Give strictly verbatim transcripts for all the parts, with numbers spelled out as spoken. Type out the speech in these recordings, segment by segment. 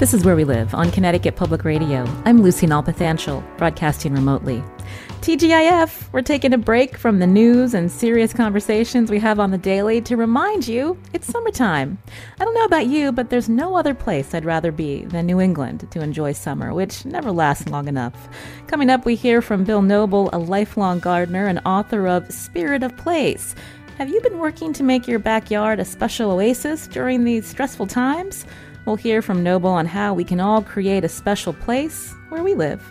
This is Where We Live on Connecticut Public Radio. I'm Lucy Nalpathumcheril, broadcasting remotely. T G I F, we're taking a break from the news and serious conversations we have on the daily to remind you it's summertime. I don't know about you, but there's no other place I'd rather be than New England to enjoy summer, which never lasts long enough. Coming up, we hear from Bill Noble, a lifelong gardener and author of Spirit of Place. Have you been working to make your backyard a special oasis during these stressful times? We'll hear from Noble on how we can all create a special place where we live.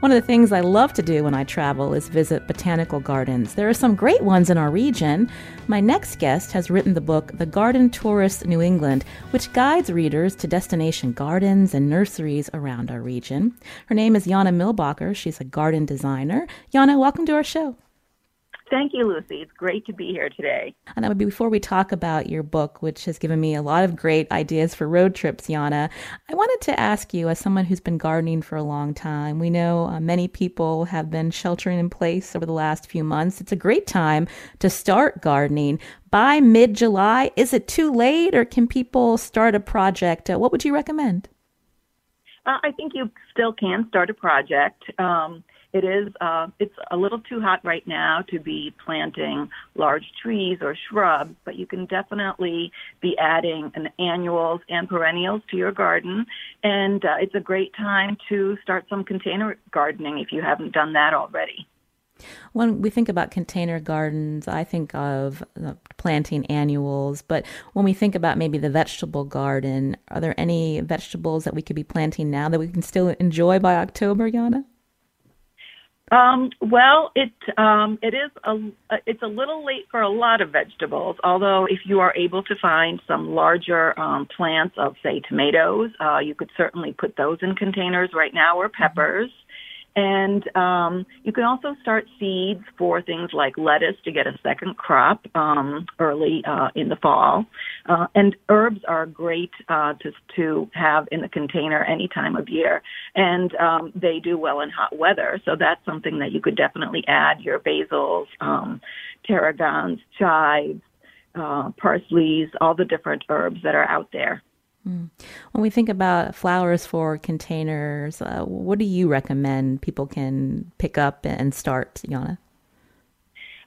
One of the things I love to do when I travel is visit botanical gardens. There are some great ones in our region. My next guest has written the book, The Garden Tourist New England, which guides readers to destination gardens and nurseries around our region. Her name is Jana Milbocker. She's a garden designer. Jana, welcome to our show. Thank you, Lucy. It's great to be here today. And before we talk about your book, which has given me a lot of great ideas for road trips, Jana, I wanted to ask you, as someone who's been gardening for a long time, we know uh, many people have been sheltering in place over the last few months. It's a great time to start gardening. By mid-July, is it too late, or can people start a project? Uh, what would you recommend? Uh, I think you still can start a project. Um It is, uh, it's a little too hot right now to be planting large trees or shrubs, but you can definitely be adding an annuals and perennials to your garden. And uh, it's a great time to start some container gardening if you haven't done that already. When we think about container gardens, I think of uh, planting annuals, but when we think about maybe the vegetable garden, are there any vegetables that we could be planting now that we can still enjoy by October, Jana? Um, well, it um, it is a it's a little late for a lot of vegetables. Although, if you are able to find some larger um, plants of, say, tomatoes, uh, you could certainly put those in containers right now, or peppers. And um, you can also start seeds for things like lettuce to get a second crop um, early uh, in the fall. Uh, and herbs are great uh, to, to have in the container any time of year. And um, they do well in hot weather. So that's something that you could definitely add, your basils, um, tarragons, chives, uh, parsleys, all the different herbs that are out there. When we think about flowers for containers, uh, what do you recommend people can pick up and start, Jana?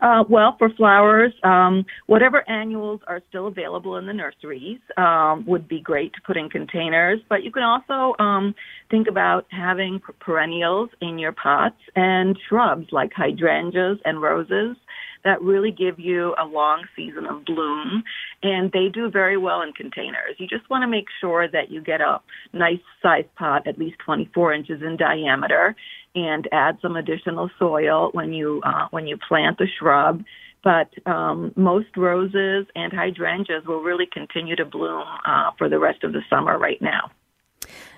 Uh, well, for flowers, um, whatever annuals are still available in the nurseries um, would be great to put in containers. But you can also um, think about having perennials in your pots and shrubs like hydrangeas and roses that really give you a long season of bloom, and they do very well in containers. You just want to make sure that you get a nice size pot, at least twenty-four inches in diameter, and add some additional soil when you uh, when you plant the shrub. But um, most roses and hydrangeas will really continue to bloom uh, for the rest of the summer right now.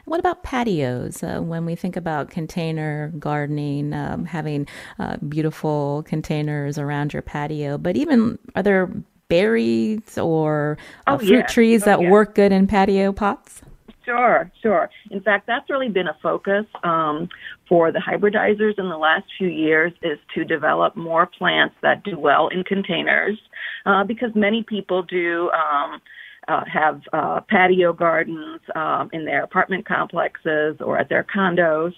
What about patios? Uh, when we think about container gardening, um, having uh, beautiful containers around your patio, but even are there berries or uh, oh, fruit yeah. trees oh, that yeah. work good in patio pots? Sure, sure. In fact, that's really been a focus um, for the hybridizers in the last few years, is to develop more plants that do well in containers uh, because many people do um, Uh, have uh, patio gardens um, in their apartment complexes or at their condos,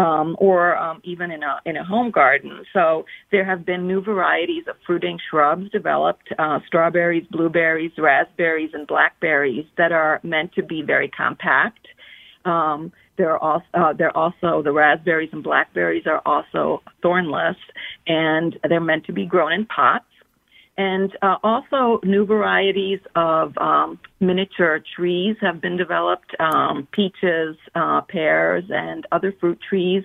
um, or um, even in a in a home garden. So there have been new varieties of fruiting shrubs developed, uh, strawberries, blueberries, raspberries, and blackberries that are meant to be very compact. Um, They're also, uh, they're also, the raspberries and blackberries are also thornless, and they're meant to be grown in pots. And uh, also new varieties of um, miniature trees have been developed, um, peaches, uh, pears, and other fruit trees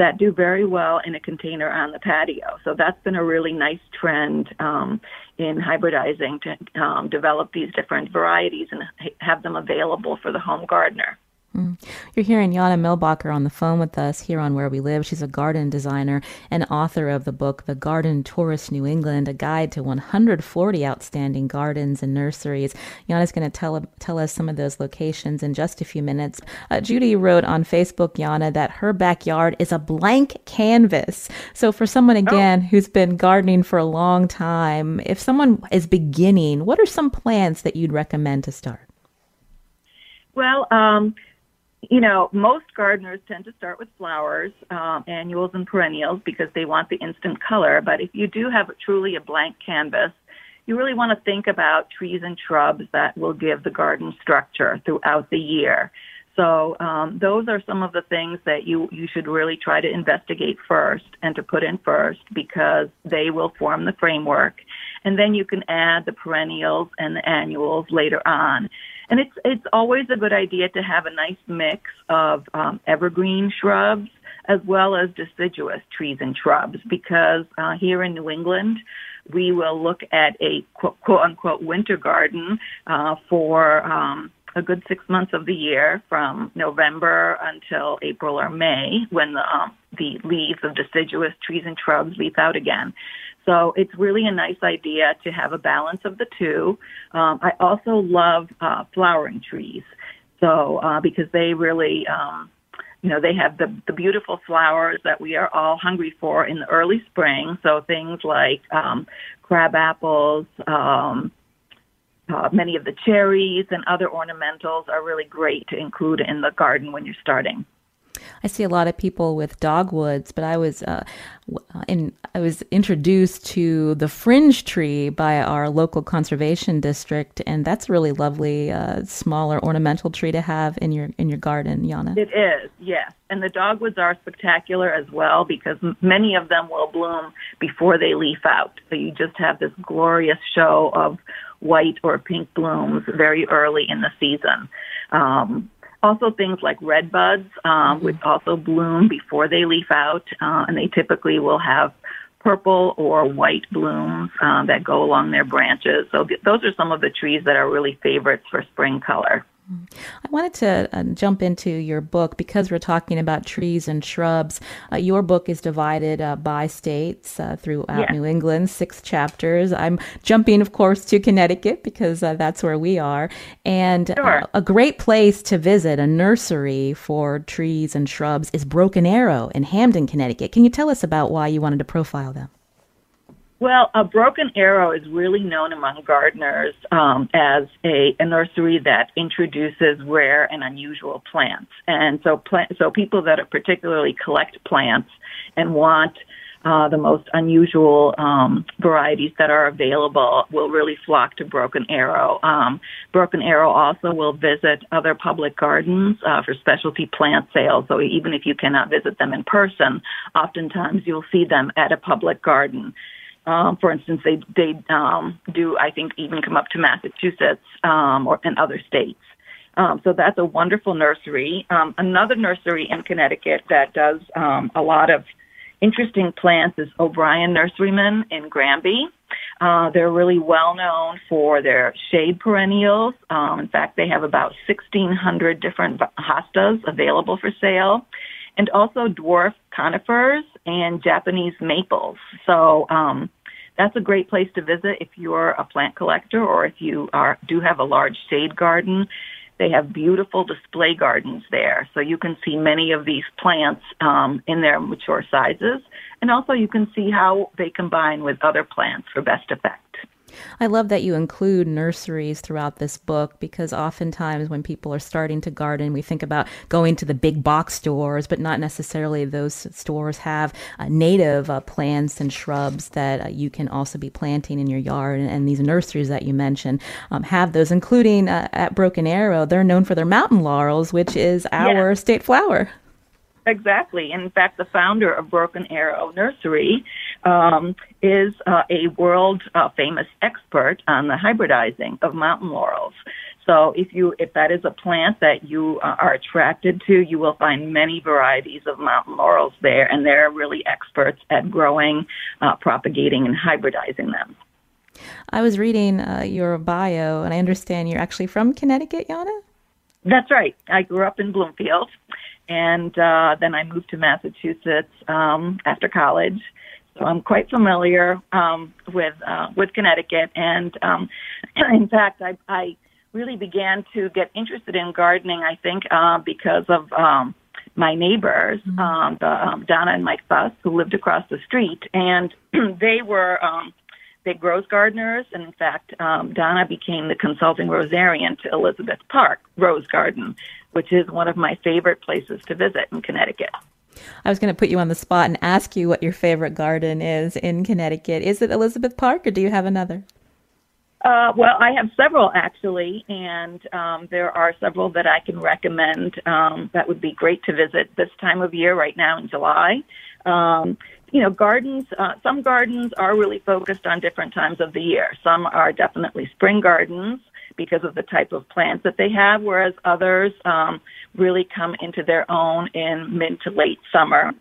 that do very well in a container on the patio. So that's been a really nice trend um, in hybridizing, to um, develop these different varieties and have them available for the home gardener. Mm. You're hearing Jana Milbocker on the phone with us here on Where We Live. She's a garden designer and author of the book, The Garden Tourist New England, a guide to one hundred forty outstanding gardens and nurseries. Jana's going to tell, tell us some of those locations in just a few minutes. Uh, Judy wrote on Facebook, Jana, that her backyard is a blank canvas. So for someone, again, oh. who's been gardening for a long time, if someone is beginning, what are some plants that you'd recommend to start? Well, um, you know, most gardeners tend to start with flowers, um, annuals and perennials, because they want the instant color. But if you do have a, truly a blank canvas, you really want to think about trees and shrubs that will give the garden structure throughout the year. So um, those are some of the things that you, you should really try to investigate first and to put in first, because they will form the framework. And then you can add the perennials and the annuals later on. And it's it's always a good idea to have a nice mix of um, evergreen shrubs as well as deciduous trees and shrubs, because uh, here in New England, we will look at a quote-unquote winter garden uh, for um, a good six months of the year, from November until April or May, when the, um, the leaves of deciduous trees and shrubs leaf out again. So it's really a nice idea to have a balance of the two. Um, I also love uh, flowering trees, so uh, because they really, um, you know, they have the, the beautiful flowers that we are all hungry for in the early spring. So things like um, crab apples, um, uh, many of the cherries and other ornamentals are really great to include in the garden when you're starting. I see a lot of people with dogwoods, but I was uh, in, I was introduced to the fringe tree by our local conservation district, and that's a really lovely uh, smaller ornamental tree to have in your in your garden, Jana. It is, yes. And the dogwoods are spectacular as well, because many of them will bloom before they leaf out. So you just have this glorious show of white or pink blooms very early in the season. Um Also things like red buds, um, which also bloom before they leaf out, uh, and they typically will have purple or white blooms um, that go along their branches. So th- those are some of the trees that are really favorites for spring color. I wanted to uh, jump into your book, because we're talking about trees and shrubs. Uh, your book is divided uh, by states uh, throughout yeah. New England, six chapters. I'm jumping, of course, to Connecticut, because uh, that's where we are. And sure. uh, a great place to visit, a nursery for trees and shrubs, is Broken Arrow in Hamden, Connecticut. Can you tell us about why you wanted to profile them? Well, a Broken Arrow is really known among gardeners um, as a, a nursery that introduces rare and unusual plants. And so plant, so people that are particularly collect plants and want uh, the most unusual um, varieties that are available will really flock to Broken Arrow. Um, Broken Arrow also will visit other public gardens uh, for specialty plant sales. So even if you cannot visit them in person, oftentimes you'll see them at a public garden. Um, for instance, they they um, do, I think, even come up to Massachusetts um, or and other states. Um, so that's a wonderful nursery. Um, another nursery in Connecticut that does um, a lot of interesting plants is O'Brien Nurserymen in Granby. Uh, they're really well known for their shade perennials. Um, in fact, they have about sixteen hundred different hostas available for sale, and also dwarf conifers and Japanese maples. So um, that's a great place to visit if you're a plant collector, or if you are do have a large shade garden. They have beautiful display gardens there. So you can see many of these plants um, in their mature sizes. And also you can see how they combine with other plants for best effect. I love that you include nurseries throughout this book, because oftentimes when people are starting to garden, we think about going to the big box stores, but not necessarily those stores have uh, native uh, plants and shrubs that uh, you can also be planting in your yard. And, and these nurseries that you mentioned um, have those, including uh, at Broken Arrow. They're known for their mountain laurels, which is our yeah. state flower. Exactly. In fact, the founder of Broken Arrow Nursery um, is uh, a world-famous uh, expert on the hybridizing of mountain laurels. So if you if that is a plant that you uh, are attracted to, you will find many varieties of mountain laurels there, and they're really experts at growing, uh, propagating, and hybridizing them. I was reading uh, your bio, and I understand you're actually from Connecticut, Jana? That's right. I grew up in Bloomfield, and uh, then I moved to Massachusetts um, after college. So I'm quite familiar um, with uh, with Connecticut, and um, in fact, I, I really began to get interested in gardening, I think, uh, because of um, my neighbors, mm-hmm. um, the, um, Donna and Mike Fuss, who lived across the street, and they were um, big rose gardeners. And in fact, um, Donna became the consulting rosarian to Elizabeth Park Rose Garden, which is one of my favorite places to visit in Connecticut. I was going to put you on the spot and ask you what your favorite garden is in Connecticut. Is it Elizabeth Park, or do you have another? Uh, well, I have several, actually, and um, there are several that I can recommend um, that would be great to visit this time of year right now in July. Um, you know, gardens, uh, some gardens are really focused on different times of the year. Some are definitely spring gardens because of the type of plants that they have, whereas others um, really come into their own in mid to late summer.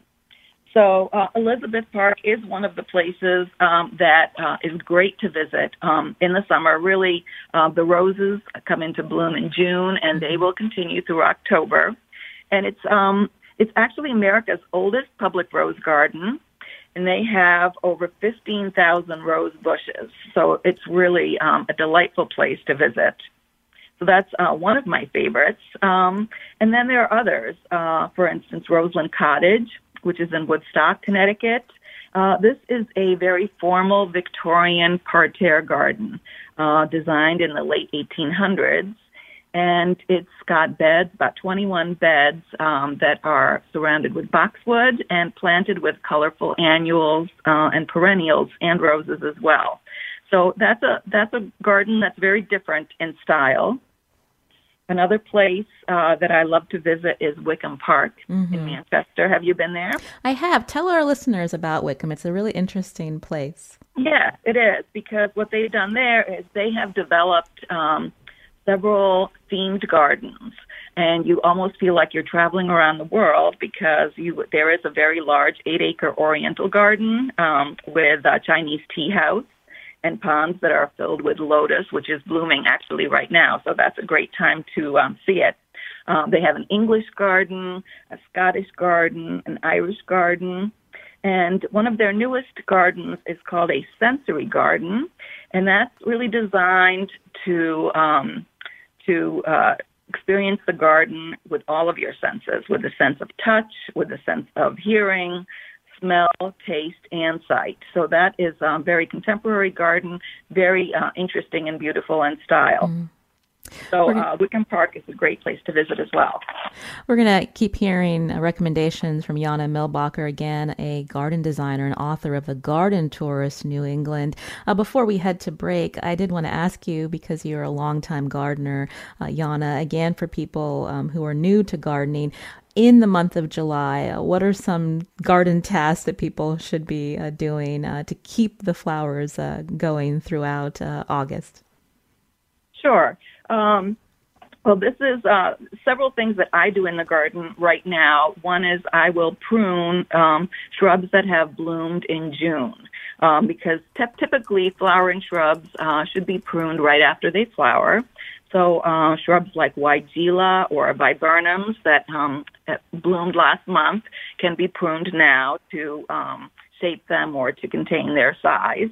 So uh, Elizabeth Park is one of the places um, that uh, is great to visit um, in the summer. Really, uh, the roses come into bloom in June, and they will continue through October. And it's um, it's actually America's oldest public rose garden, and they have over fifteen thousand rose bushes. So it's really um, a delightful place to visit. So that's uh, one of my favorites. Um, and then there are others, uh, for instance, Roseland Cottage, which is in Woodstock, Connecticut. Uh, this is a very formal Victorian parterre garden uh, designed in the late eighteen hundreds. And it's got beds, about twenty-one beds, um, that are surrounded with boxwood and planted with colorful annuals uh, and perennials and roses as well. So that's a, that's a garden that's very different in style. Another place uh, that I love to visit is Wickham Park mm-hmm. in Manchester. Have you been there? I have. Tell our listeners about Wickham. It's a really interesting place. Yeah, it is, because what they've done there is they have developed um, several themed gardens, and you almost feel like you're traveling around the world, because you there is a very large eight-acre oriental garden um, with a Chinese tea house and ponds that are filled with lotus, which is blooming actually right now. So that's a great time to um, see it. Um, they have an English garden, a Scottish garden, an Irish garden. And one of their newest gardens is called a sensory garden. And that's really designed to um, to uh, experience the garden with all of your senses, with the sense of touch, with the sense of hearing, smell, taste, and sight. So that is a very contemporary garden, very uh, interesting and beautiful in style. Mm. So uh, Wickham Park is a great place to visit as well. We're going to keep hearing recommendations from Jana Milbocker, again, a garden designer and author of The Garden Tourist, New England. Uh, before we head to break, I did want to ask you, because you're a longtime gardener, uh, Jana, again, for people um, who are new to gardening, in the month of July, what are some garden tasks that people should be uh, doing uh, to keep the flowers uh, going throughout uh, August? Sure. Um, well, this is uh, several things that I do in the garden right now. One is I will prune um, shrubs that have bloomed in June, um, because te- typically flowering shrubs uh, should be pruned right after they flower. So uh, shrubs like Weigela or viburnums that, um, that bloomed last month can be pruned now to um, shape them or to contain their size.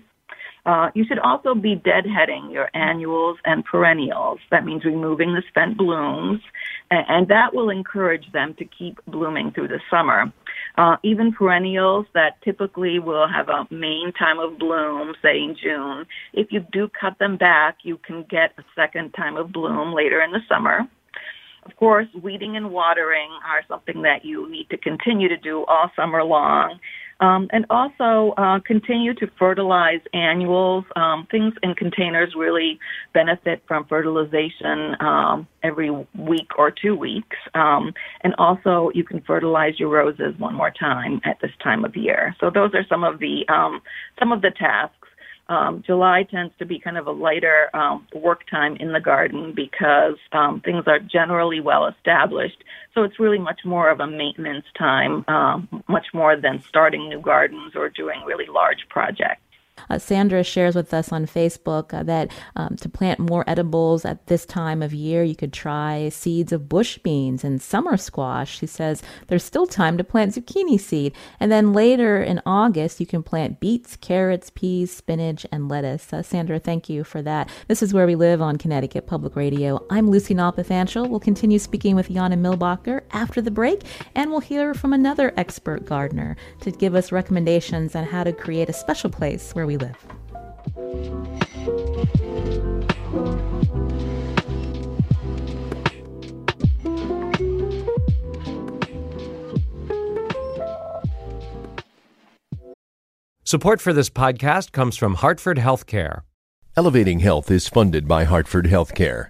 Uh, you should also be deadheading your annuals and perennials. That means removing the spent blooms, and, and that will encourage them to keep blooming through the summer. Uh, even perennials that typically will have a main time of bloom, say in June, if you do cut them back, you can get a second time of bloom later in the summer. Of course, weeding and watering are something that you need to continue to do all summer long. Um, and also uh, continue to fertilize annuals. Um, things in containers really benefit from fertilization um, every week or two weeks. Um, and also you can fertilize your roses one more time at this time of year. So those are some of the um, some of the tasks. Um, July tends to be kind of a lighter um, work time in the garden, because um, things are generally well established. So it's really much more of a maintenance time, um, much more than starting new gardens or doing really large projects. Uh, Sandra shares with us on Facebook uh, that um, to plant more edibles at this time of year, you could try seeds of bush beans and summer squash. She says there's still time to plant zucchini seed. And then later in August, you can plant beets, carrots, peas, spinach, and lettuce. Uh, Sandra, thank you for that. This is Where We Live on Connecticut Public Radio. I'm Lucy Nalpathanchel. We'll continue speaking with Jana Milbocker after the break, and we'll hear from another expert gardener to give us recommendations on how to create a special place where we live. Support for this podcast comes from Hartford Healthcare. Elevating Health is funded by Hartford Healthcare.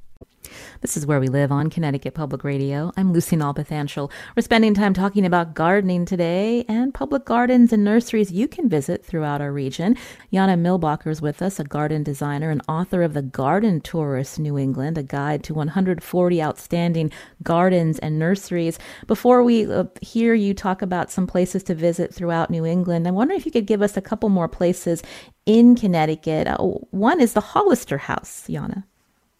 This is Where We Live on Connecticut Public Radio. I'm Lucy Nalpathanchel. We're spending time talking about gardening today and public gardens and nurseries you can visit throughout our region. Jana Milbocker is with us, a garden designer and author of The Garden Tourist, New England, a guide to one hundred forty outstanding gardens and nurseries. Before we uh, hear you talk about some places to visit throughout New England, I wonder if you could give us a couple more places in Connecticut. Uh, one is the Hollister House, Jana.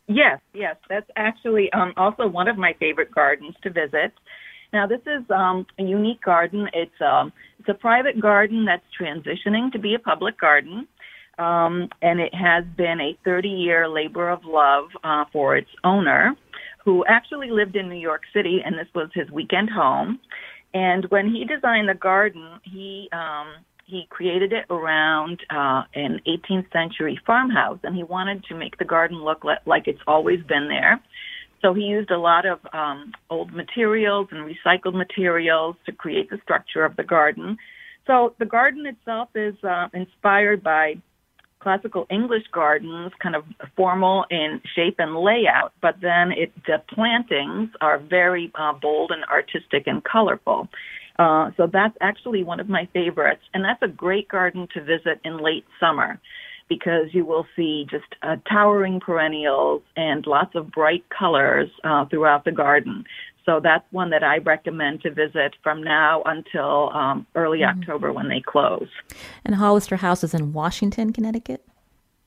Yes, yes. That's actually um, also one of my favorite gardens to visit. Now, this is um, a unique garden. It's, um, it's a private garden that's transitioning to be a public garden, um, and it has been a thirty-year labor of love uh, for its owner, who actually lived in New York City, and this was his weekend home. And when he designed the garden, he um, he created it around uh, an eighteenth century farmhouse, and he wanted to make the garden look le- like it's always been there. So he used a lot of um, old materials and recycled materials to create the structure of the garden. So the garden itself is uh, inspired by classical English gardens, kind of formal in shape and layout, but then it, the plantings are very uh, bold and artistic and colorful. Uh, so that's actually one of my favorites, and that's a great garden to visit in late summer because you will see just uh, towering perennials and lots of bright colors uh, throughout the garden. So that's one that I recommend to visit from now until um, early mm-hmm. October when they close. And Hollister House is in Washington, Connecticut?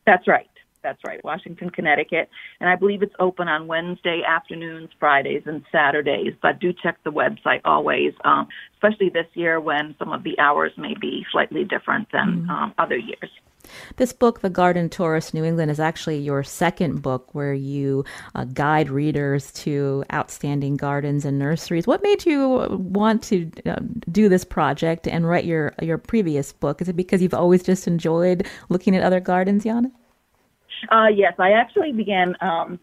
That's right. That's right, Washington, Connecticut. And I believe it's open on Wednesday afternoons, Fridays, and Saturdays. But do check the website always, um, especially this year when some of the hours may be slightly different than mm-hmm. um, other years. This book, The Garden Tourist, New England, is actually your second book where you uh, guide readers to outstanding gardens and nurseries. What made you want to uh, do this project and write your, your previous book? Is it because you've always just enjoyed looking at other gardens, Jana? Uh, yes, I actually began um,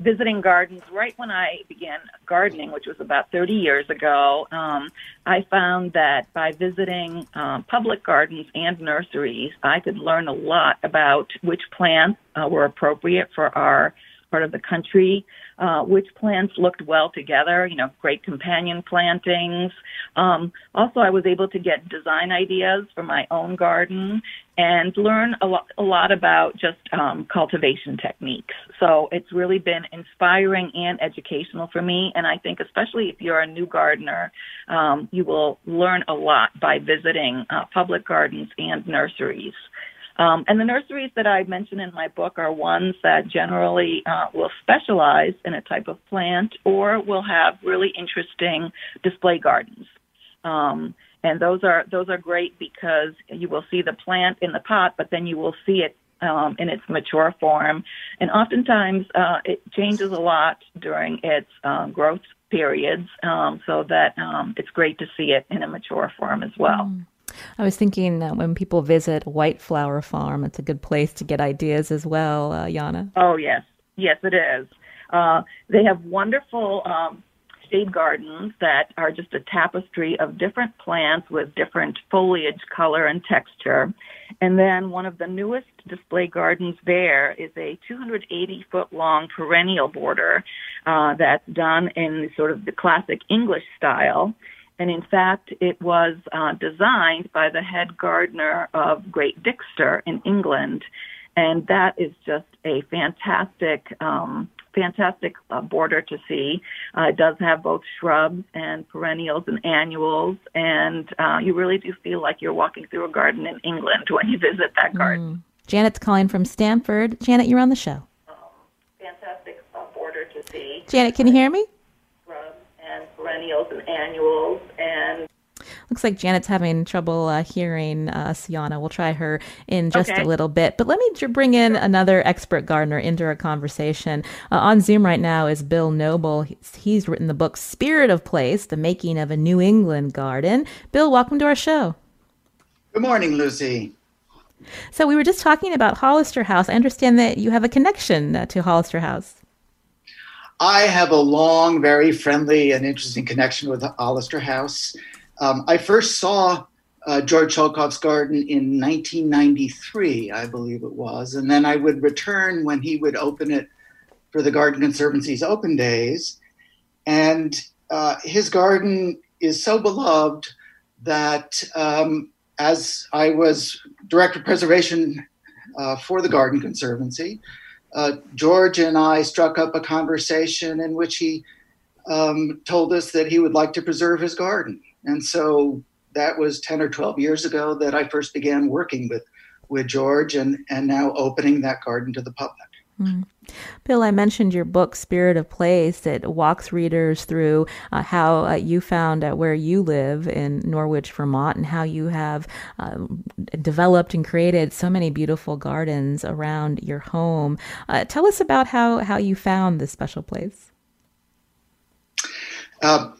visiting gardens right when I began gardening, which was about thirty years ago. Um, I found that by visiting uh, public gardens and nurseries, I could learn a lot about which plants uh, were appropriate for our part of the country, uh, which plants looked well together, you know, great companion plantings. Um, also, I was able to get design ideas for my own garden and learn a lot, a lot about just um, cultivation techniques. So it's really been inspiring and educational for me. And I think especially if you're a new gardener, um, you will learn a lot by visiting uh, public gardens and nurseries. Um, and the nurseries that I mention in my book are ones that generally uh, will specialize in a type of plant or will have really interesting display gardens. Um, and those are those are great because you will see the plant in the pot, but then you will see it um, in its mature form, and oftentimes uh, it changes a lot during its um, growth periods, um, so that um, it's great to see it in a mature form as well. Mm. I was thinking that when people visit White Flower Farm, it's a good place to get ideas as well, uh, Jana. Oh, yes. Yes, it is. Uh, they have wonderful um, shade gardens that are just a tapestry of different plants with different foliage color and texture. And then one of the newest display gardens there is a two hundred eighty foot long perennial border uh, that's done in sort of the classic English style. And in fact, it was uh, designed by the head gardener of Great Dixter in England. And that is just a fantastic, um, fantastic uh, border to see. Uh, it does have both shrubs and perennials and annuals. And uh, you really do feel like you're walking through a garden in England when you visit that garden. Mm. Janet's calling from Stamford. Janet, you're on the show. Um, fantastic uh, border to see. Janet, can you hear me? Perennials and annuals. And looks like Janet's having trouble uh, hearing us, uh, Jana. We'll try her in just okay. a little bit. But let me bring in another expert gardener into our conversation. Uh, on Zoom right now is Bill Noble. He's, he's written the book Spirit of Place, The Making of a New England Garden. Bill, welcome to our show. Good morning, Lucy. So we were just talking about Hollister House. I understand that you have a connection uh, to Hollister House. I have a long, very friendly and interesting connection with Hollister House. Um, I first saw uh, George Shulkov's garden in nineteen ninety-three, I believe it was. And then I would return when he would open it for the Garden Conservancy's open days. And uh, his garden is so beloved that um, as I was director of preservation uh, for the Garden Conservancy, Uh, George and I struck up a conversation in which he um, told us that he would like to preserve his garden. And so that was ten or twelve years ago that I first began working with, with George and, and now opening that garden to the public. Mm. Bill, I mentioned your book, Spirit of Place, that walks readers through uh, how uh, you found uh, where you live in Norwich, Vermont, and how you have uh, developed and created so many beautiful gardens around your home. Uh, tell us about how, how you found this special place. Uh,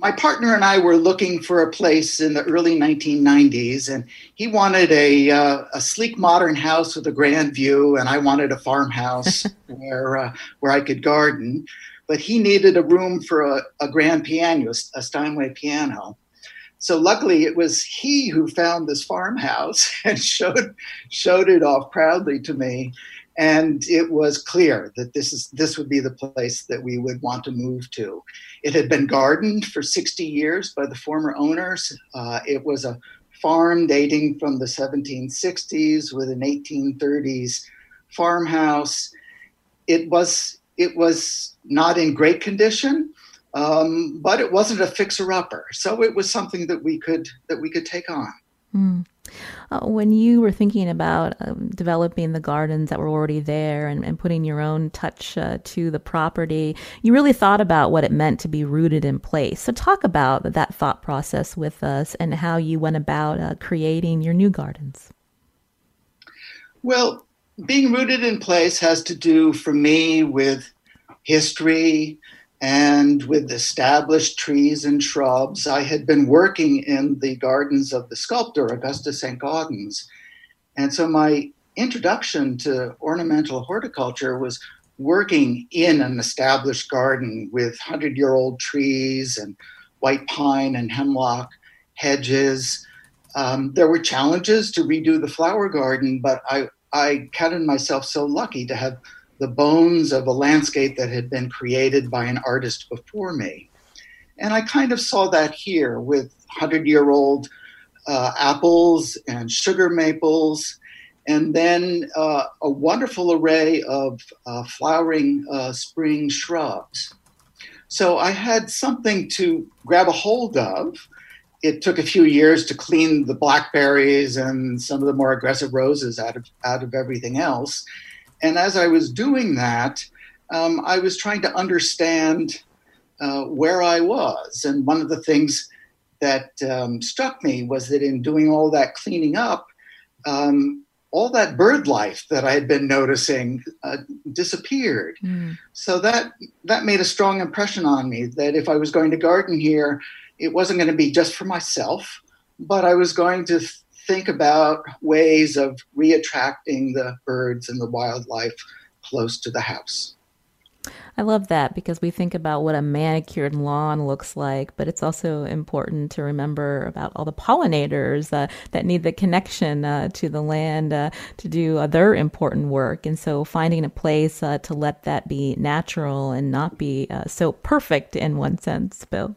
my partner and I were looking for a place in the early nineteen nineties, and he wanted a uh, a sleek modern house with a grand view, and I wanted a farmhouse where uh, where I could garden. But he needed a room for a, a grand piano, a Steinway piano. So luckily, it was he who found this farmhouse and showed showed it off proudly to me. And it was clear that this is this would be the place that we would want to move to. It had been gardened for sixty years by the former owners. Uh, it was a farm dating from the seventeen sixties with an eighteen thirties farmhouse. It was it was not in great condition, um, but it wasn't a fixer-upper. So it was something that we could that we could take on. Mm. Uh, when you were thinking about um, developing the gardens that were already there and, and putting your own touch uh, to the property, you really thought about what it meant to be rooted in place. So talk about that thought process with us and how you went about uh, creating your new gardens. Well, being rooted in place has to do for me with history and with established trees and shrubs. I had been working in the gardens of the sculptor, Augusta Saint-Gaudens. And so my introduction to ornamental horticulture was working in an established garden with hundred-year-old trees and white pine and hemlock hedges. Um, there were challenges to redo the flower garden, but I, I counted myself so lucky to have the bones of a landscape that had been created by an artist before me. And I kind of saw that here with hundred-year-old uh, apples and sugar maples, and then uh, a wonderful array of uh, flowering uh, spring shrubs. So I had something to grab a hold of. It took a few years to clean the blackberries and some of the more aggressive roses out of, out of everything else. And as I was doing that, um, I was trying to understand uh, where I was. And one of the things that um, struck me was that in doing all that cleaning up, um, all that bird life that I had been noticing uh, disappeared. Mm. So that that made a strong impression on me, that if I was going to garden here, it wasn't going to be just for myself, but I was going to th- think about ways of reattracting the birds and the wildlife close to the house. I love that, because we think about what a manicured lawn looks like, but it's also important to remember about all the pollinators uh, that need the connection uh, to the land uh, to do other important work. And so finding a place uh, to let that be natural and not be uh, so perfect in one sense, Bill.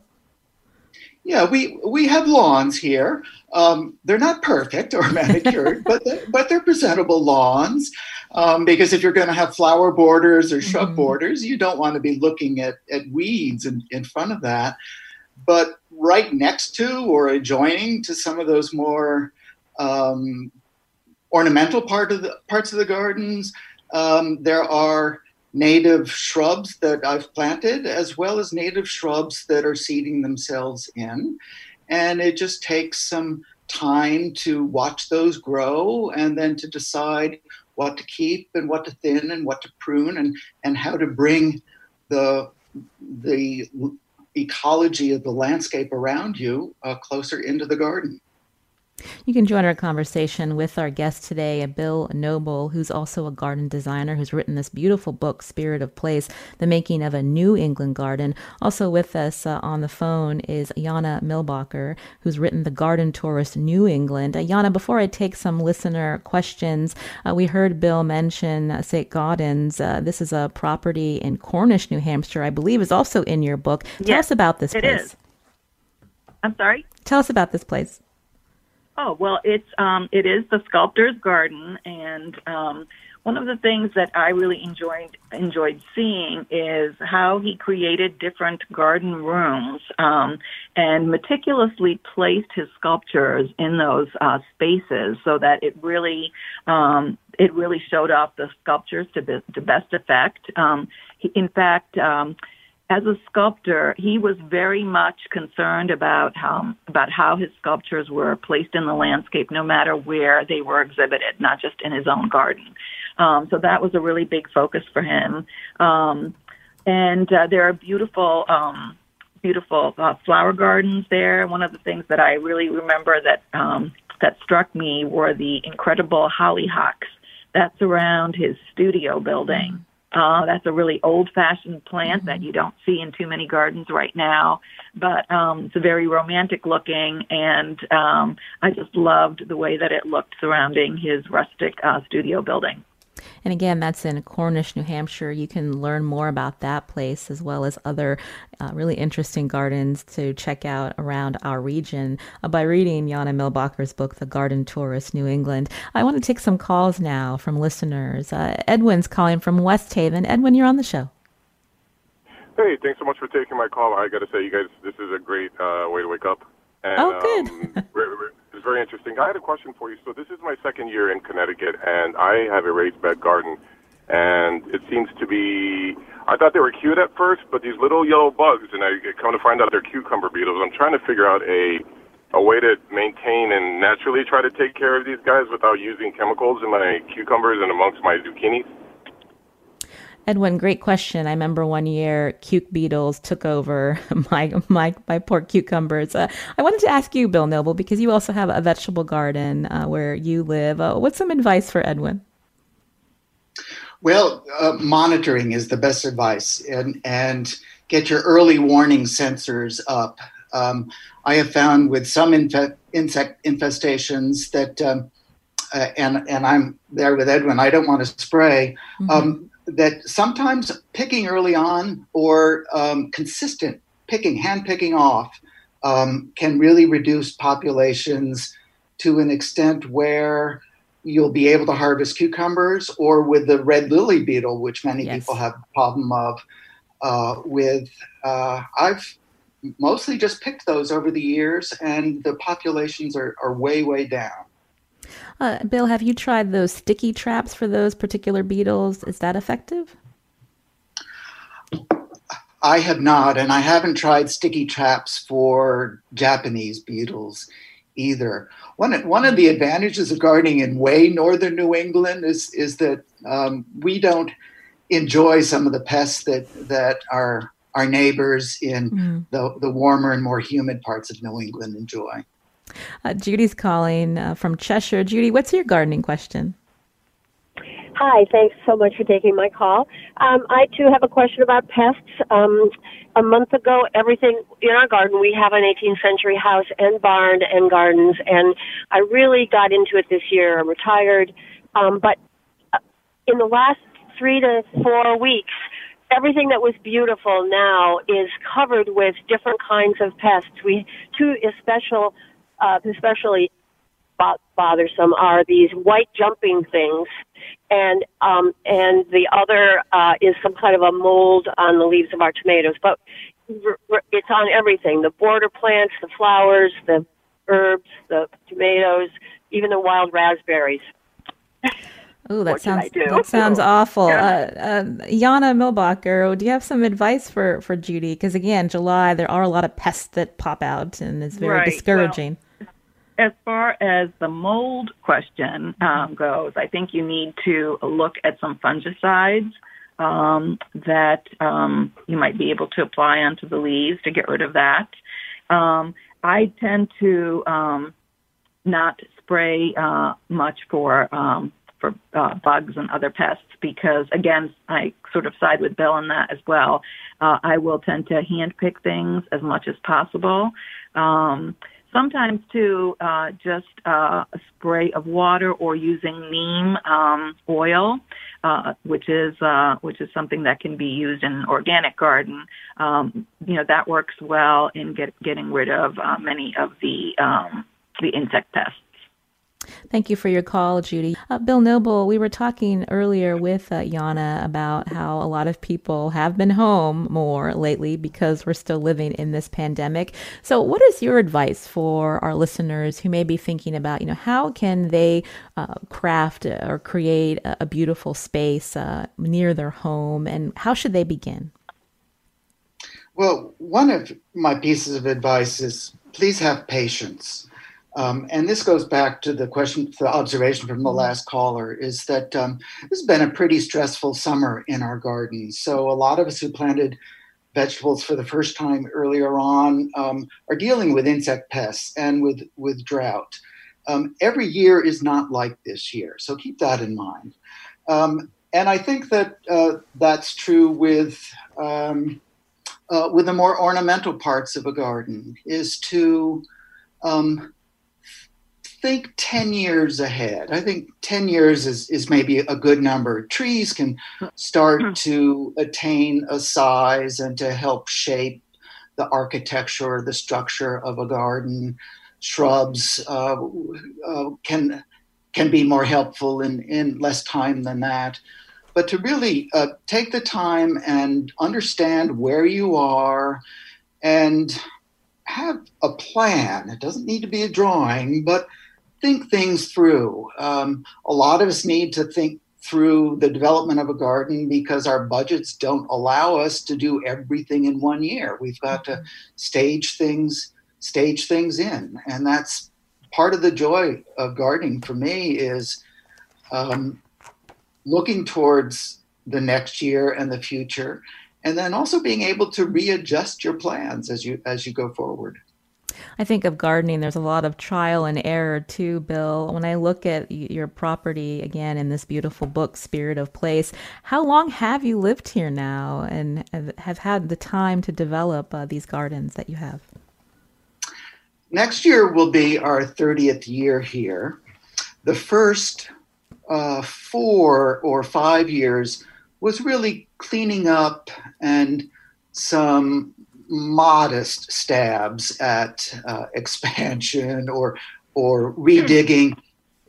Yeah, we, we have lawns here. Um, they're not perfect or manicured, but they're, but they're presentable lawns, um, because if you're going to have flower borders or shrub mm-hmm. borders, you don't want to be looking at, at weeds in, in front of that. But right next to or adjoining to some of those more um, ornamental part of the, parts of the gardens, um, there are native shrubs that I've planted, as well as native shrubs that are seeding themselves in. And it just takes some time to watch those grow and then to decide what to keep and what to thin and what to prune, and, and how to bring the, the ecology of the landscape around you uh, closer into the garden. You can join our conversation with our guest today, Bill Noble, who's also a garden designer who's written this beautiful book, Spirit of Place, The Making of a New England Garden. Also with us uh, on the phone is Jana Milbocker, who's written The Garden Tourist, New England. Uh, Jana, before I take some listener questions, uh, we heard Bill mention uh, Saint-Gaudens. Uh, this is a property in Cornish, New Hampshire, I believe, is also in your book. Tell yes, us about this it place. Is. I'm sorry? Tell us about this place. Oh, well, it's, um, it is the sculptor's garden, and um, one of the things that I really enjoyed enjoyed seeing is how he created different garden rooms um, and meticulously placed his sculptures in those uh, spaces so that it really um, it really showed off the sculptures to, be, to best effect. Um, he, in fact, um, as a sculptor, he was very much concerned about how about how his sculptures were placed in the landscape, no matter where they were exhibited, not just in his own garden. Um, so that was a really big focus for him. Um, and uh, there are beautiful, um, beautiful uh, flower gardens there. One of the things that I really remember that um, that struck me were the incredible hollyhocks that surround his studio building. Uh, that's a really old-fashioned plant that you don't see in too many gardens right now, but um, it's very romantic-looking, and um, I just loved the way that it looked surrounding his rustic uh, studio building. And again, that's in Cornish, New Hampshire. You can learn more about that place as well as other uh, really interesting gardens to check out around our region uh, by reading Jana Milbocker's book, The Garden Tourist, New England. I want to take some calls now from listeners. Uh, Edwin's calling from West Haven. Edwin, you're on the show. Hey, thanks so much for taking my call. I got to say, you guys, this is a great uh, way to wake up. And, oh, good. Um, it's very interesting. I had a question for you. So this is my second year in Connecticut, and I have a raised bed garden. And it seems to be, I thought they were cute at first, but these little yellow bugs, and I come to find out they're cucumber beetles. I'm trying to figure out a a way to maintain and naturally try to take care of these guys without using chemicals in my cucumbers and amongst my zucchinis. Edwin, great question. I remember one year, cuc beetles took over my my, my poor cucumbers. Uh, I wanted to ask you, Bill Noble, because you also have a vegetable garden uh, where you live. Uh, what's some advice for Edwin? Well, uh, monitoring is the best advice, and and get your early warning sensors up. Um, I have found with some infe- insect infestations that, um, uh, and and I'm there with Edwin. I don't want to spray. Mm-hmm. Um, that sometimes picking early on or um, consistent picking, hand picking off, um, can really reduce populations to an extent where you'll be able to harvest cucumbers, or with the red lily beetle, which many yes. people have a problem of uh, with. Uh, I've mostly just picked those over the years, and the populations are, are way, way down. Uh, Bill, have you tried those sticky traps for those particular beetles? Is that effective? I have not, and I haven't tried sticky traps for Japanese beetles either. One, one of the advantages of gardening in way northern New England is, is that um, we don't enjoy some of the pests that, that our, our neighbors in mm. the, the warmer and more humid parts of New England enjoy. Uh, Judy's calling uh, from Cheshire. Judy, what's your gardening question? Hi, thanks so much for taking my call. Um, I, too, have a question about pests. Um, a month ago, everything in our garden, we have an eighteenth century house and barn and gardens, and I really got into it this year. I'm retired. Um, but in the last three to four weeks, everything that was beautiful now is covered with different kinds of pests. We, too, especially, uh, especially bothersome are these white jumping things. And um, and the other uh, is some kind of a mold on the leaves of our tomatoes. But r- r- it's on everything, the border plants, the flowers, the herbs, the tomatoes, even the wild raspberries. Ooh, that sounds that sounds awful. Yeah. Uh, uh, Jana Milbocker, do you have some advice for, for Judy? Because, again, July, there are a lot of pests that pop out, and it's very right. discouraging. Well, as far as the mold question um, goes, I think you need to look at some fungicides um, that um, you might be able to apply onto the leaves to get rid of that. Um, I tend to um, not spray uh, much for um, for uh, bugs and other pests because, again, I sort of side with Bill on that as well. Uh, I will tend to handpick things as much as possible. Um Sometimes, too, uh, just uh, a spray of water or using neem um, oil, uh, which is uh, which is something that can be used in an organic garden. Um, you know, that works well in get, getting rid of uh, many of the um, the insect pests. Thank you for your call, Judy. Uh, Bill Noble, we were talking earlier with uh, Jana about how a lot of people have been home more lately because we're still living in this pandemic. So what is your advice for our listeners who may be thinking about, you know, how can they uh, craft or create a, a beautiful space uh, near their home, and how should they begin? Well, one of my pieces of advice is please have patience. Um, and this goes back to the question, the observation from the last caller, is that um, this has been a pretty stressful summer in our garden. So a lot of us who planted vegetables for the first time earlier on um, are dealing with insect pests and with, with drought. Um, every year is not like this year, so keep that in mind. Um, and I think that uh, that's true with um, uh, with the more ornamental parts of a garden, is to... Um, think ten years ahead. I think ten years is, is maybe a good number. Trees can start to attain a size and to help shape the architecture, the structure of a garden. Shrubs uh, uh, can can be more helpful in, in less time than that. But to really uh, take the time and understand where you are and have a plan. It doesn't need to be a drawing, but think things through. Um, a lot of us need to think through the development of a garden because our budgets don't allow us to do everything in one year. We've got to stage things, stage things in. And that's part of the joy of gardening for me, is um, looking towards the next year and the future, and then also being able to readjust your plans as you as you go forward. I think of gardening, there's a lot of trial and error too, Bill. When I look at your property, again, in this beautiful book, Spirit of Place, how long have you lived here now and have had the time to develop uh, these gardens that you have? Next year will be our thirtieth year here. The first uh, four or five years was really cleaning up and some modest stabs at uh, expansion or or redigging,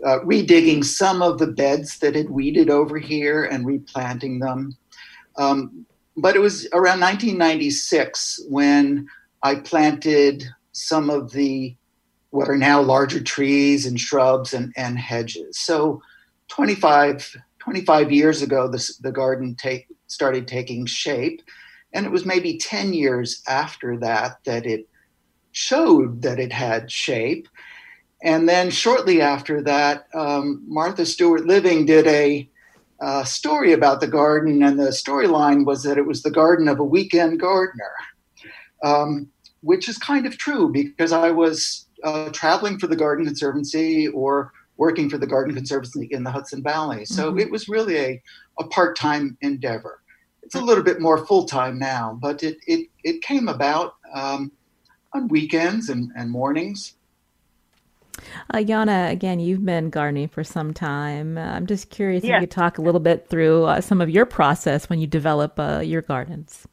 uh, redigging some of the beds that had weeded over here and replanting them. Um, but it was around nineteen ninety-six when I planted some of the what are now larger trees and shrubs and, and hedges. So twenty-five, twenty-five years ago, this, the garden take, started taking shape. And it was maybe ten years after that that it showed that it had shape. And then shortly after that, um, Martha Stewart Living did a uh, story about the garden, and the storyline was that it was the garden of a weekend gardener, um, which is kind of true, because I was uh, traveling for the Garden Conservancy or working for the Garden Conservancy in the Hudson Valley. So mm-hmm. it was really a, a part-time endeavor. It's a little bit more full-time now, but it it, it came about um, on weekends and, and mornings. Uh, Jana, again, you've been gardening for some time. Uh, I'm just curious yeah. if you could talk a little bit through uh, some of your process when you develop uh, your gardens.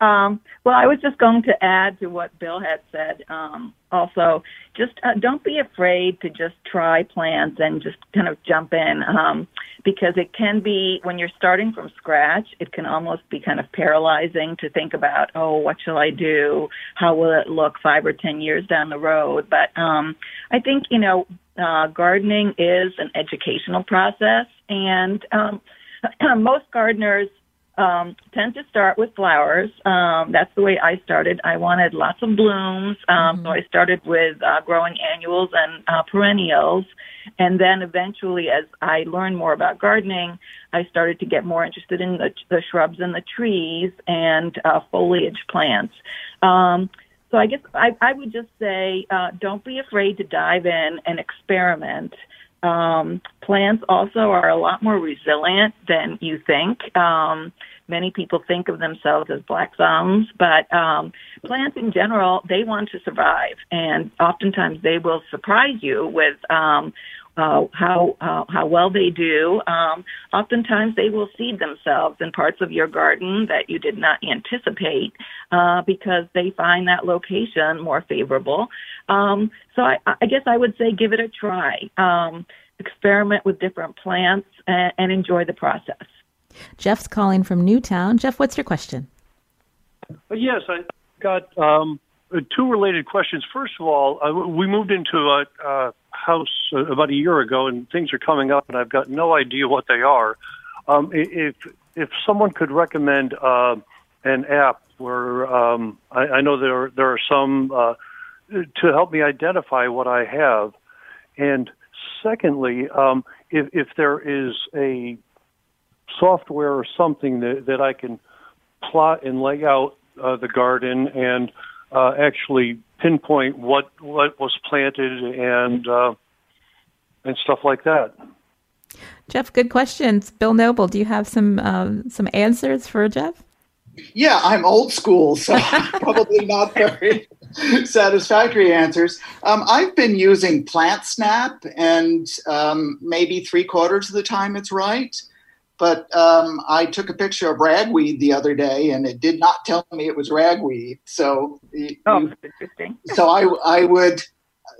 Um, well, I was just going to add to what Bill had said. Um, also, just uh, don't be afraid to just try plants and just kind of jump in, um, because it can be, when you're starting from scratch, it can almost be kind of paralyzing to think about, oh, what shall I do? How will it look five or ten years down the road? But um, I think, you know, uh, gardening is an educational process, and um, most gardeners Um, tend to start with flowers. Um, that's the way I started. I wanted lots of blooms, um, mm-hmm. so I started with uh, growing annuals and uh, perennials. And then eventually, as I learned more about gardening, I started to get more interested in the, the shrubs and the trees and uh, foliage plants. Um, so I guess I, I would just say, uh, don't be afraid to dive in and experiment. Um, plants also are a lot more resilient than you think. Um, many people think of themselves as black thumbs, but um, plants in general, they want to survive, and oftentimes they will surprise you with um, uh, how uh, how well they do. Um, oftentimes they will seed themselves in parts of your garden that you did not anticipate uh, because they find that location more favorable. Um, so I, I guess I would say give it a try. Um, experiment with different plants and, and enjoy the process. Jeff's calling from Newtown. Jeff, what's your question? Yes, I got um, two related questions. First of all, uh, we moved into a, a house about a year ago, and things are coming up, and I've got no idea what they are. Um, if if someone could recommend uh, an app where um, I, I know there are, there are some uh, to help me identify what I have, and secondly, um, if, if there is a software or something that, that I can plot and lay out uh, the garden and uh, actually pinpoint what, what was planted and uh, and stuff like that. Jeff, good questions. Bill Noble, do you have some um, some answers for Jeff? Yeah, I'm old school, so probably not very satisfactory answers. Um, I've been using PlantSnap, and um, maybe three quarters of the time it's right. But um, I took a picture of ragweed the other day, and it did not tell me it was ragweed. So, oh, you, interesting. so I, I would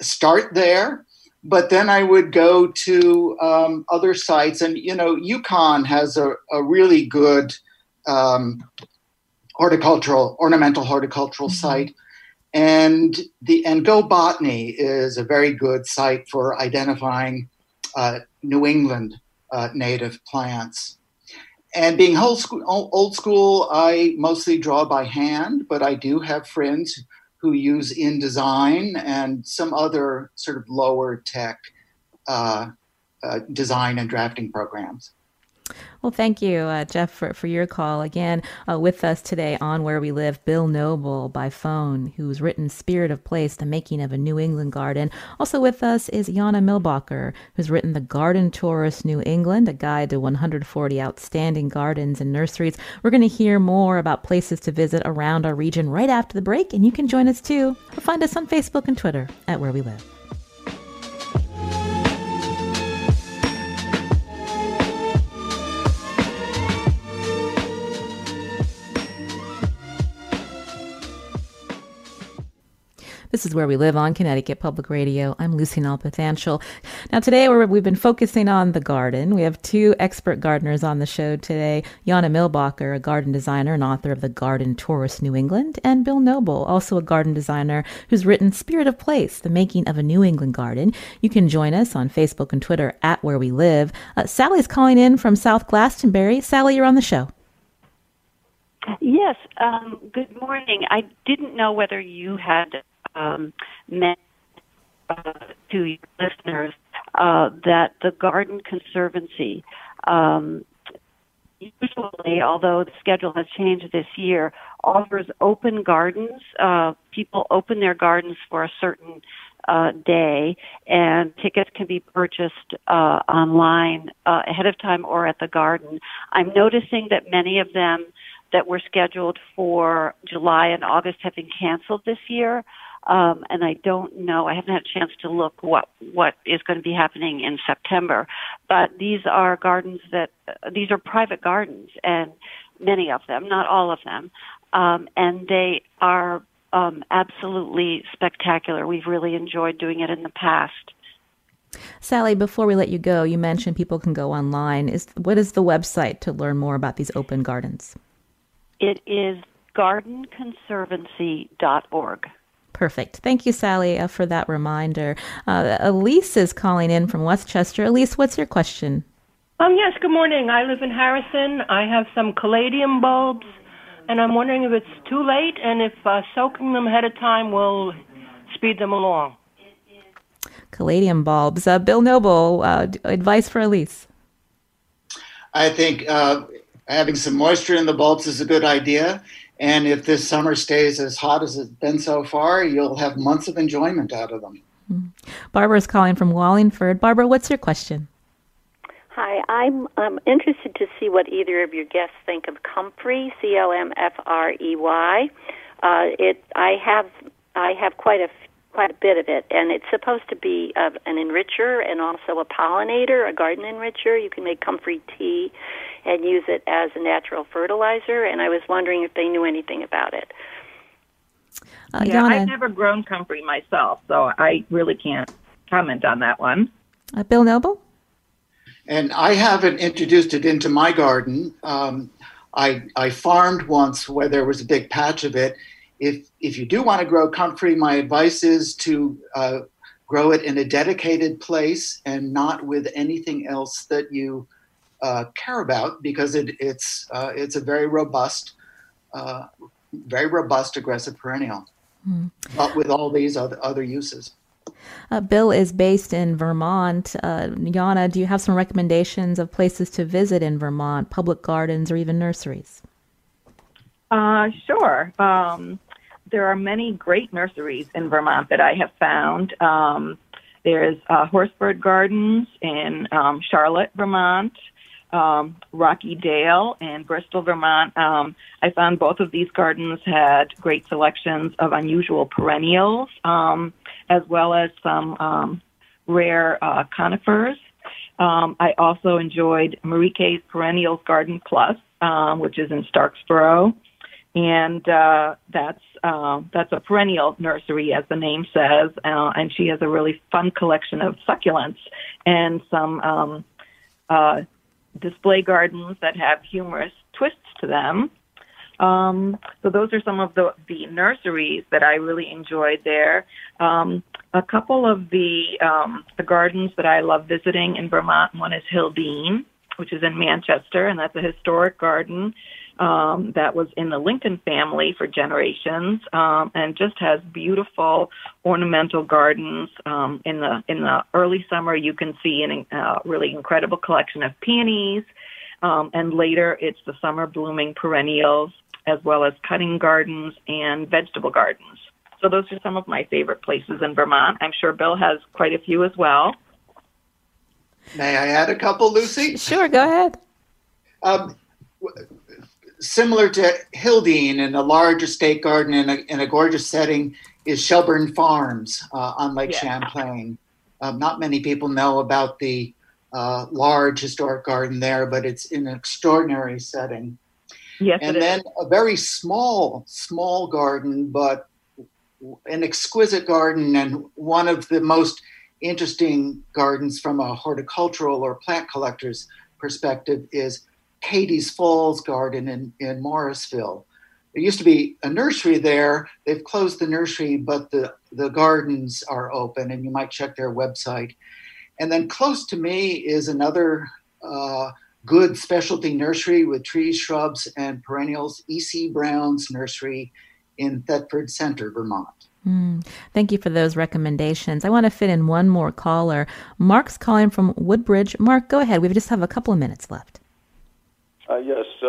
start there, but then I would go to um, other sites. And, you know, UConn has a, a really good um, horticultural, ornamental horticultural mm-hmm. site. And, the, and Go Botany is a very good site for identifying uh, New England Uh, native plants. And being old school, old school, I mostly draw by hand, but I do have friends who use InDesign and some other sort of lower tech uh, uh, design and drafting programs. Well, thank you, uh, Jeff, for, for your call. Again, uh, with us today on Where We Live, Bill Noble by phone, who's written Spirit of Place, The Making of a New England Garden. Also with us is Jana Milbocker, who's written The Garden Tourist, New England, a guide to one hundred forty outstanding gardens and nurseries. We're going to hear more about places to visit around our region right after the break, and you can join us too. Or find us on Facebook and Twitter at Where We Live. This is Where We Live on Connecticut Public Radio. I'm Lucy Nalpathumcheril. Now today we're, we've been focusing on the garden. We have two expert gardeners on the show today, Jana Milbocker, a garden designer and author of The Garden Tourist New England, and Bill Noble, also a garden designer who's written Spirit of Place, The Making of a New England Garden. You can join us on Facebook and Twitter at Where We Live. Uh, Sally's calling in from South Glastonbury. Sally, you're on the show. Yes, um, good morning. I didn't know whether you had Um, met uh, to your listeners uh, that the Garden Conservancy, um, usually, although the schedule has changed this year, offers open gardens. Uh, people open their gardens for a certain uh, day, and tickets can be purchased uh, online uh, ahead of time or at the garden. I'm noticing that many of them that were scheduled for July and August have been canceled this year. Um, and I don't know, I haven't had a chance to look what, what is going to be happening in September. But these are gardens that, uh, these are private gardens, and many of them, not all of them. Um, and they are um, absolutely spectacular. We've really enjoyed doing it in the past. Sally, before we let you go, you mentioned people can go online. Is, what is the website to learn more about these open gardens? It is garden conservancy dot org. Perfect. Thank you, Sally, uh, for that reminder. Uh, Elise is calling in from Westchester. Elise, what's your question? Um, yes, good morning. I live in Harrison. I have some caladium bulbs, and I'm wondering if it's too late and if uh, soaking them ahead of time will speed them along. Caladium bulbs. Uh, Bill Noble, uh, advice for Elise? I think uh, having some moisture in the bulbs is a good idea. And if this summer stays as hot as it's been so far, you'll have months of enjoyment out of them. Barbara's calling from Wallingford. Barbara, what's your question? Hi, I'm um, interested to see what either of your guests think of comfrey, C O M F R E Y. Uh, it, I have, I have quite a quite a bit of it, and it's supposed to be uh, an enricher and also a pollinator, a garden enricher. You can make comfrey tea and use it as a natural fertilizer, and I was wondering if they knew anything about it. Uh, yeah, I've never grown comfrey myself, so I really can't comment on that one. Uh, Bill Noble? And I haven't introduced it into my garden. Um, I, I farmed once where there was a big patch of it. If if you do want to grow comfrey, my advice is to uh, grow it in a dedicated place and not with anything else that you uh, care about, because it, it's uh, it's a very robust, uh, very robust aggressive perennial, mm. but with all these other, other uses. Uh, Bill is based in Vermont. Uh, Jana, do you have some recommendations of places to visit in Vermont, public gardens or even nurseries? Uh, sure. Um, there are many great nurseries in Vermont that I have found. Um, there's uh, Horsford Gardens in um, Charlotte, Vermont, um, Rocky Dale in Bristol, Vermont. Um, I found both of these gardens had great selections of unusual perennials, um, as well as some um, rare uh, conifers. Um, I also enjoyed Marique's Perennials Garden Plus, um, which is in Starksboro. And uh, that's uh, that's a perennial nursery, as the name says, uh, and she has a really fun collection of succulents and some um, uh, display gardens that have humorous twists to them. Um, so those are some of the, the nurseries that I really enjoyed there. Um, a couple of the um, the gardens that I love visiting in Vermont, one is Hildene, which is in Manchester, and that's a historic garden um, that was in the Lincoln family for generations, um, and just has beautiful ornamental gardens. Um, in the in the early summer, you can see a uh, really incredible collection of peonies, um, and later it's the summer blooming perennials, as well as cutting gardens and vegetable gardens. So those are some of my favorite places in Vermont. I'm sure Bill has quite a few as well. May I add a couple, Lucy? Sure, go ahead. Um, w- similar to Hildene, in a large estate garden in a, in a gorgeous setting, is Shelburne Farms uh, on Lake yeah. Champlain. Um, not many people know about the uh, large historic garden there, but it's in an extraordinary setting. Yes, and it then is. a very small, small garden, but an exquisite garden, and one of the most interesting gardens from a horticultural or plant collector's perspective is Katie's Falls Garden in, in Morrisville. There used to be a nursery there. They've closed the nursery, but the, the gardens are open, and you might check their website. And then close to me is another uh, good specialty nursery with trees, shrubs, and perennials, E C Brown's Nursery in Thetford Center, Vermont. Mm, thank you for those recommendations. I want to fit in one more caller. Mark's calling from Woodbridge. Mark, go ahead. We just have a couple of minutes left. Uh, yes, uh,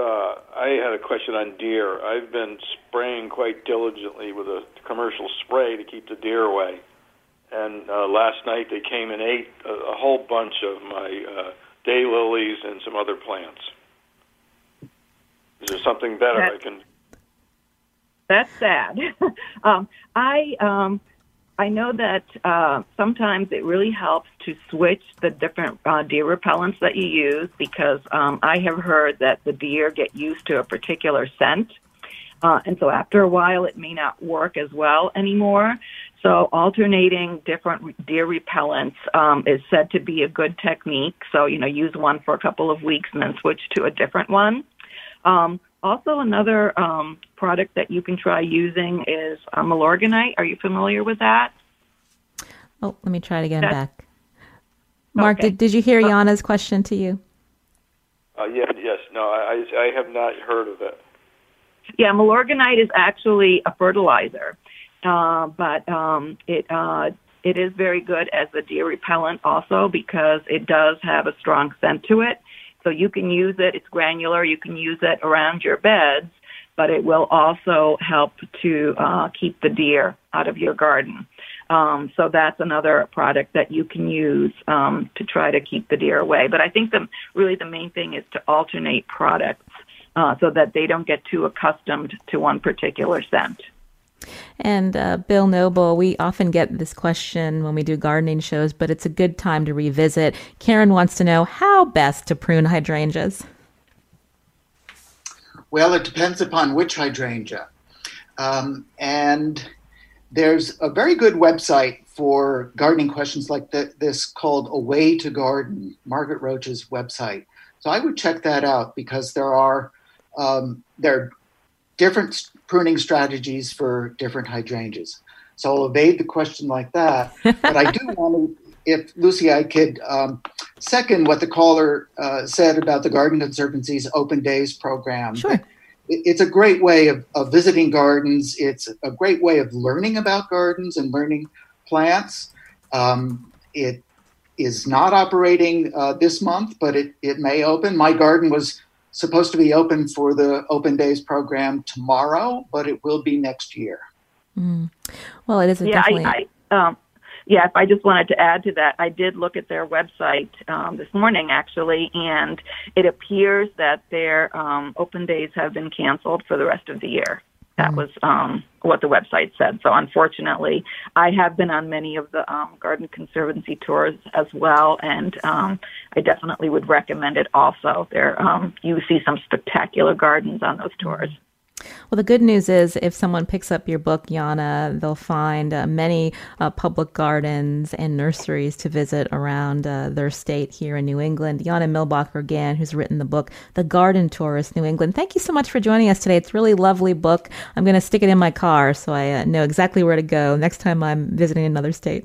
I had a question on deer. I've been spraying quite diligently with a commercial spray to keep the deer away. And uh, last night they came and ate a, a whole bunch of my uh, daylilies and some other plants. Is there something better that, I can... That's sad. um, I um, I know that uh, sometimes it really helps to switch the different uh, deer repellents that you use, because um, I have heard that the deer get used to a particular scent. Uh, and so after a while, it may not work as well anymore. So alternating different deer repellents um, is said to be a good technique. So, you know, use one for a couple of weeks and then switch to a different one. Um, also, another um, product that you can try using is uh, Milorganite. Are you familiar with that? Oh, let me try it again. That's... back. Mark, okay. did, did you hear uh, Jana's question to you? Uh, yeah, yes. No, I, I have not heard of it. Yeah, Milorganite is actually a fertilizer, uh, but um, it uh, it is very good as a deer repellent also, because it does have a strong scent to it. So you can use it. It's granular. You can use it around your beds, but it will also help to uh, keep the deer out of your garden. Um, so that's another product that you can use um, to try to keep the deer away. But I think the really the main thing is to alternate products, Uh, so that they don't get too accustomed to one particular scent. And uh, Bill Noble, we often get this question when we do gardening shows, but it's a good time to revisit. Karen wants to know how best to prune hydrangeas. Well, it depends upon which hydrangea. Um, and there's a very good website for gardening questions like the, this called A Way to Garden, Margaret Roach's website. So I would check that out, because there are Um, there are different pruning strategies for different hydrangeas. So I'll evade the question like that. But I do want to, if Lucy, I could um, second what the caller uh, said about the Garden Conservancy's Open Days program. Sure. It's a great way of, of visiting gardens. It's a great way of learning about gardens and learning plants. Um, it is not operating uh, this month, but it, it may open. My garden was supposed to be open for the Open Days program tomorrow, but it will be next year. Mm. Well, it is a yeah, definitely... I, I, um, yeah, if I just wanted to add to that, I did look at their website um, this morning, actually, and it appears that their um, Open Days have been canceled for the rest of the year. That mm. was um, what the website said. So unfortunately, I have been on many of the um, Garden Conservancy tours as well, and um, I definitely would recommend it also. There, um, you see some spectacular gardens on those tours. Well, the good news is if someone picks up your book, Jana, they'll find uh, many uh, public gardens and nurseries to visit around uh, their state here in New England. Jana Milbocker, again, who's written the book, The Garden Tourist, New England. Thank you so much for joining us today. It's a really lovely book. I'm going to stick it in my car so I uh, know exactly where to go next time I'm visiting another state.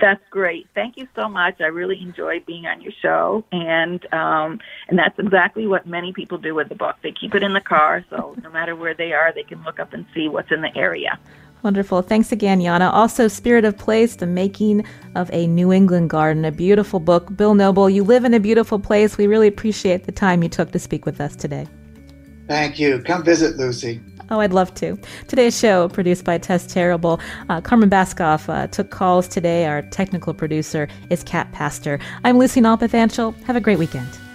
That's great. Thank you so much. I really enjoy being on your show, and um, and that's exactly what many people do with the book. They keep it in the car, so no matter where they are, they can look up and see what's in the area. Wonderful. Thanks again, Jana. Also, Spirit of Place, The Making of a New England Garden, a beautiful book. Bill Noble, you live in a beautiful place. We really appreciate the time you took to speak with us today. Thank you. Come visit, Lucy. Oh, I'd love to. Today's show, produced by Tess Terrible. Uh, Carmen Baskoff uh, took calls today. Our technical producer is Kat Pastor. I'm Lucy Nalpathumcheril. Have a great weekend.